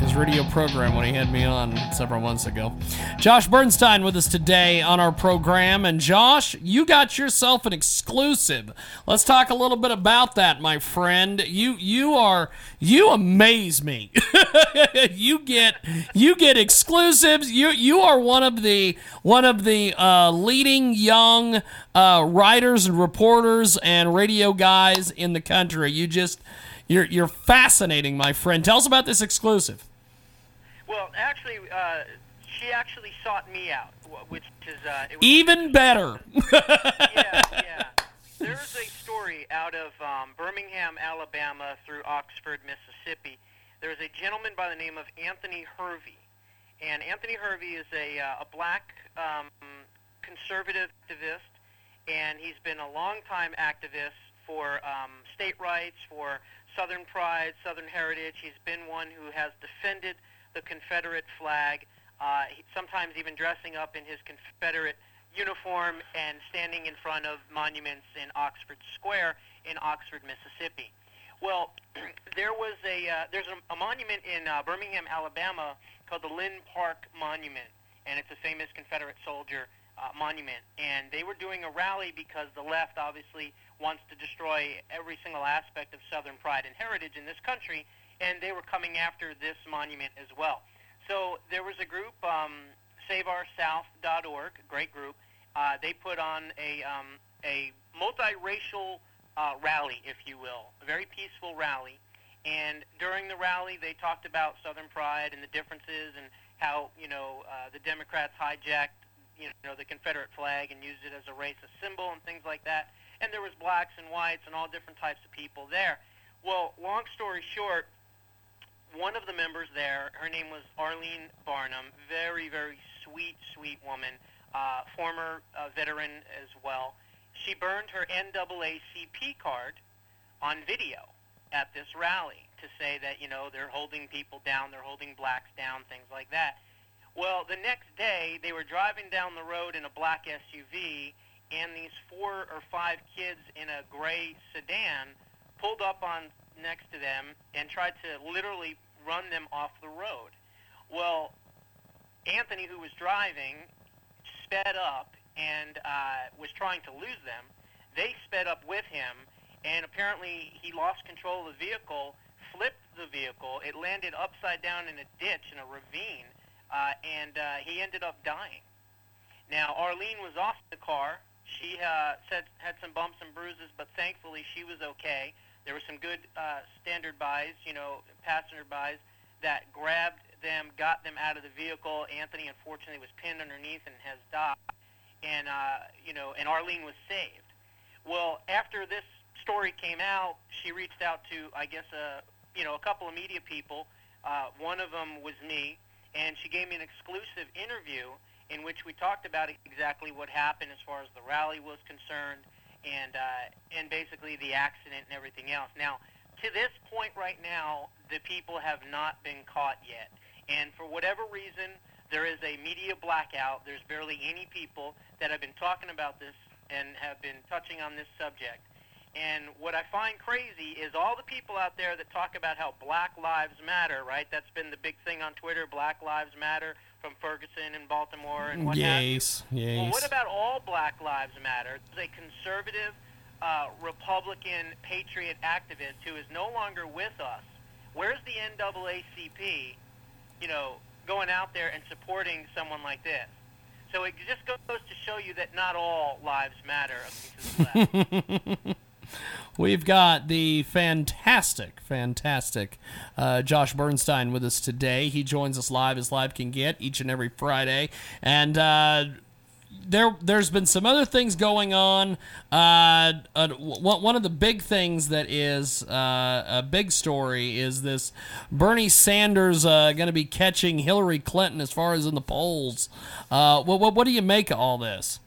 His radio program when he had me on several months ago. Josh Bernstein with us today on our program. And Josh, you got yourself an exclusive. Let's talk a little bit about that, my friend. You amaze me. You get exclusives. You are one of the leading young writers and reporters and radio guys in the country. You're fascinating, my friend. Tell us about this exclusive. Well, actually, she actually sought me out, which is... Even better. Yeah. There's a story out of Birmingham, Alabama, through Oxford, Mississippi. There's a gentleman by the name of Anthony Hervey. And Anthony Hervey is a black conservative activist, and he's been a long-time activist for state rights, for Southern pride, Southern heritage. He's been one who has defended the Confederate flag, sometimes even dressing up in his Confederate uniform and standing in front of monuments in Oxford Square in Oxford, Mississippi. Well, there's a monument in Birmingham, Alabama called the Linn Park Monument, and it's a famous Confederate soldier monument. And they were doing a rally because the left obviously wants to destroy every single aspect of Southern pride and heritage in this country, and they were coming after this monument as well. So there was a group, SaveOurSouth.org, a great group. They put on a multiracial rally, if you will, a very peaceful rally. And during the rally, they talked about Southern pride and the differences and how, the Democrats hijacked, the Confederate flag and used it as a racist symbol and things like that. And there was blacks and whites and all different types of people there. Well, long story short, one of the members there, her name was Arlene Barnum, very, very sweet, sweet woman, former veteran as well. She burned her NAACP card on video at this rally to say that, they're holding people down, they're holding blacks down, things like that. Well, the next day, they were driving down the road in a black SUV, and these 4 or 5 kids in a gray sedan pulled up on next to them and tried to literally run them off the road. Well, Anthony, who was driving, sped up and was trying to lose them. They sped up with him, and apparently he lost control of the vehicle, flipped the vehicle. It landed upside down in a ditch in a ravine, and he ended up dying. Now, Arlene was off the car. She had some bumps and bruises, but thankfully she was okay. There were some good standard buys, passenger buys, that grabbed them, got them out of the vehicle. Anthony, unfortunately, was pinned underneath and has died. And, and Arlene was saved. Well, after this story came out, she reached out to, I guess, a couple of media people. One of them was me, and she gave me an exclusive interview in which we talked about exactly what happened as far as the rally was concerned and basically the accident and everything else. Now, to this point right now, the people have not been caught yet. And for whatever reason, there is a media blackout. There's barely any people that have been talking about this and have been touching on this subject. And what I find crazy is all the people out there that talk about how Black Lives Matter, right? That's been the big thing on Twitter, Black Lives Matter, from Ferguson and Baltimore and whatnot. Yes. Well, what about all Black Lives Matter? There's a conservative, Republican, patriot activist who is no longer with us. Where's the NAACP, going out there and supporting someone like this? So it just goes to show you that not all lives matter. We've got the fantastic Josh Bernstein with us today. He joins us live as live can get each and every Friday. And There's been some other things going on. One of the big things that is a big story is this Bernie Sanders going to be catching Hillary Clinton as far as in the polls. What do you make of all this?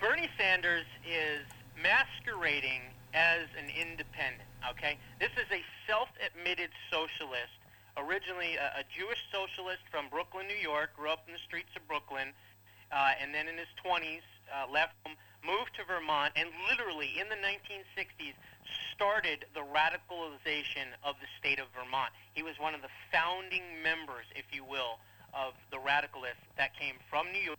Bernie Sanders is masquerading as an independent, okay? This is a self-admitted socialist, originally a Jewish socialist from Brooklyn, New York, grew up in the streets of Brooklyn, and then in his 20s left home, moved to Vermont, and literally in the 1960s started the radicalization of the state of Vermont. He was one of the founding members, if you will, of the radicalists that came from New York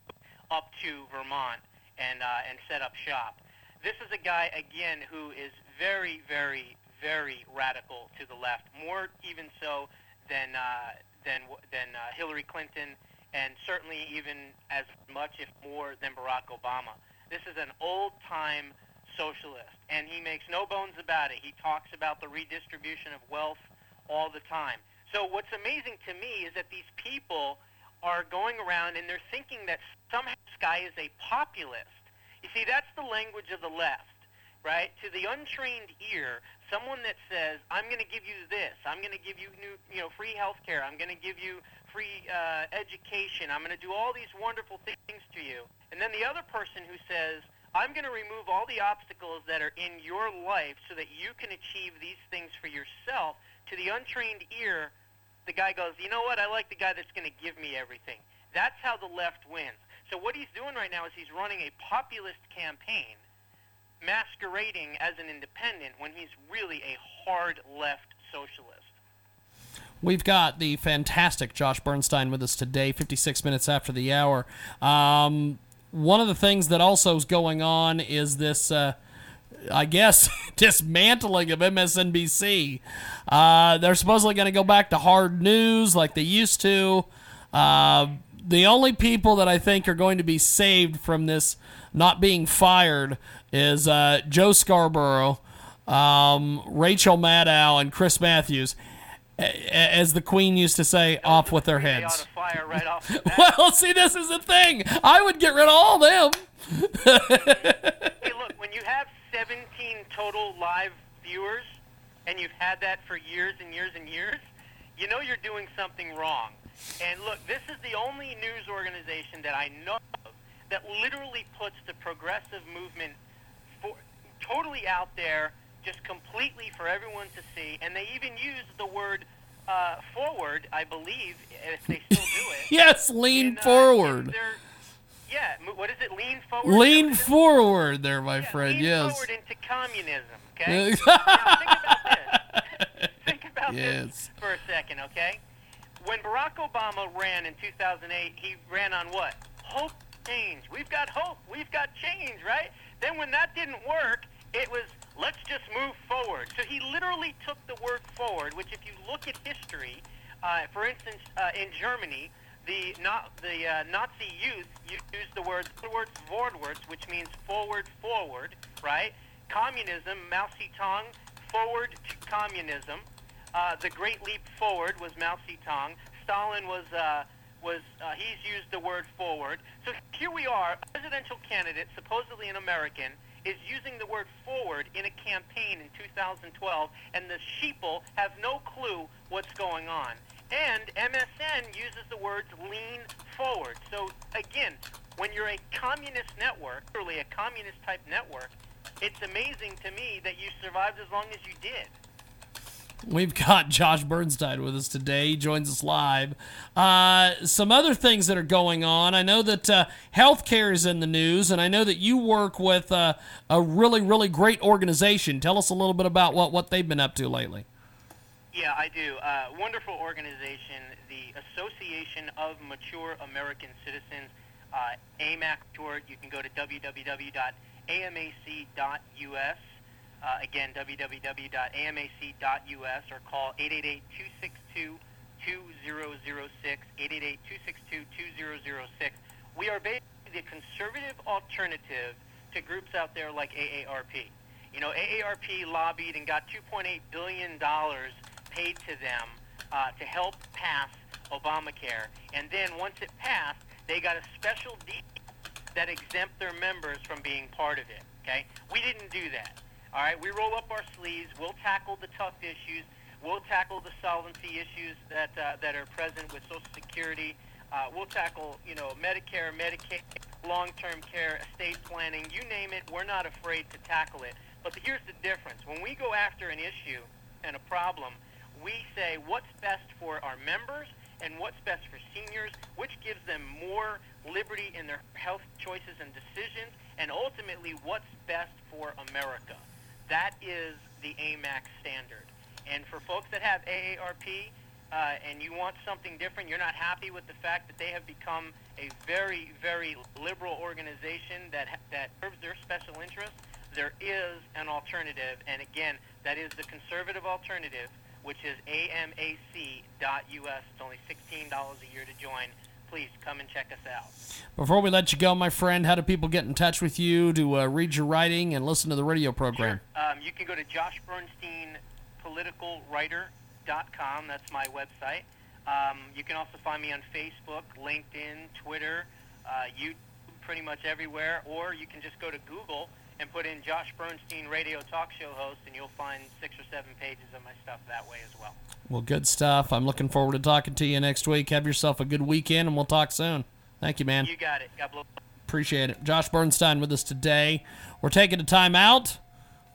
up to Vermont and set up shop. This is a guy, again, who is very, very, very radical to the left, more even so than Hillary Clinton, and certainly even as much, if more, than Barack Obama. This is an old-time socialist, and he makes no bones about it. He talks about the redistribution of wealth all the time. So what's amazing to me is that these people are going around and they're thinking that somehow this guy is a populist. You see, that's the language of the left, right? To the untrained ear, someone that says, I'm going to give you this, I'm going to give you new, free health care, I'm going to give you free education, I'm going to do all these wonderful things to you. And then the other person who says, I'm going to remove all the obstacles that are in your life so that you can achieve these things for yourself. To the untrained ear, the guy goes, you know what, I like the guy that's going to give me everything. That's how the left wins. So what he's doing right now is he's running a populist campaign, masquerading as an independent when he's really a hard left socialist. We've got the fantastic Josh Bernstein with us today, 56 minutes after the hour. One of the things that also is going on is this, dismantling of MSNBC. They're supposedly going to go back to hard news like they used to. The only people that I think are going to be saved from this not being fired is Joe Scarborough, Rachel Maddow, and Chris Matthews. As the Queen used to say, those off with their heads. They ought to fire right off the bat. Well, see, this is the thing. I would get rid of all them. Hey, look, when you have 17 total live viewers, and you've had that for years and years and years, you know you're doing something wrong. And look, this is the only news organization that I know of that literally puts the progressive movement totally out there, just completely for everyone to see. And they even use the word forward, I believe, if they still do it. Yes, lean forward. Yeah, what is it? Lean forward? Lean forward there, my friend, yes. Lean forward into communism, okay? Now, think about this. Think about this for a second, okay? When Barack Obama ran in 2008, he ran on what? Hope, change. We've got hope. We've got change, right? Then when that didn't work, it was, let's just move forward. So he literally took the word forward, which if you look at history, for instance, in Germany, the Nazi youth used the word vorwärts, which means forward, right? Communism, Mao Zedong, forward to communism. The Great Leap Forward was Mao Zedong. Stalin was he's used the word forward. So here we are, a presidential candidate, supposedly an American, is using the word forward in a campaign in 2012, and the sheeple have no clue what's going on. And MSN uses the words lean forward. So again, when you're a communist network, really a communist-type network, it's amazing to me that you survived as long as you did. We've got Josh Bernstein with us today. He joins us live. Some other things that are going on. I know that healthcare is in the news, and I know that you work with a really, really great organization. Tell us a little bit about what they've been up to lately. Yeah, I do. Wonderful organization, the Association of Mature American Citizens, AMAC tour. You can go to www.amac.us. Again, www.amac.us, or call 888-262-2006, 888-262-2006. We are basically the conservative alternative to groups out there like AARP. You know, AARP lobbied and got $2.8 billion paid to them to help pass Obamacare. And then once it passed, they got a special that exempt their members from being part of it, okay? We didn't do that, all right? We roll up our sleeves. We'll tackle the tough issues. We'll tackle the solvency issues that are present with Social Security. We'll tackle, Medicare, Medicaid, long-term care, estate planning, you name it. We're not afraid to tackle it. But here's the difference. When we go after an issue and a problem, we say what's best for our members and what's best for seniors, which gives them more liberty in their health choices and decisions, and ultimately what's best for America. That is the AMAC standard. And for folks that have AARP and you want something different, you're not happy with the fact that they have become a very, very liberal organization that serves their special interests, there is an alternative. And again, that is the conservative alternative, which is AMAC.us. It's only $16 a year to join. Please come and check us out. Before we let you go, my friend, how do people get in touch with you to read your writing and listen to the radio program? Sure. You can go to joshbernsteinpoliticalwriter.com. That's my website. You can also find me on Facebook, LinkedIn, Twitter, YouTube, pretty much everywhere. Or you can just go to Google and put in Josh Bernstein radio talk show host, and you'll find 6 or 7 pages of my stuff that way as well. Well, good stuff. I'm looking forward to talking to you next week. Have yourself a good weekend, and we'll talk soon. Thank you, man. You got it. God bless. Appreciate it. Josh Bernstein with us today. We're taking a time out.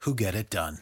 who get it done.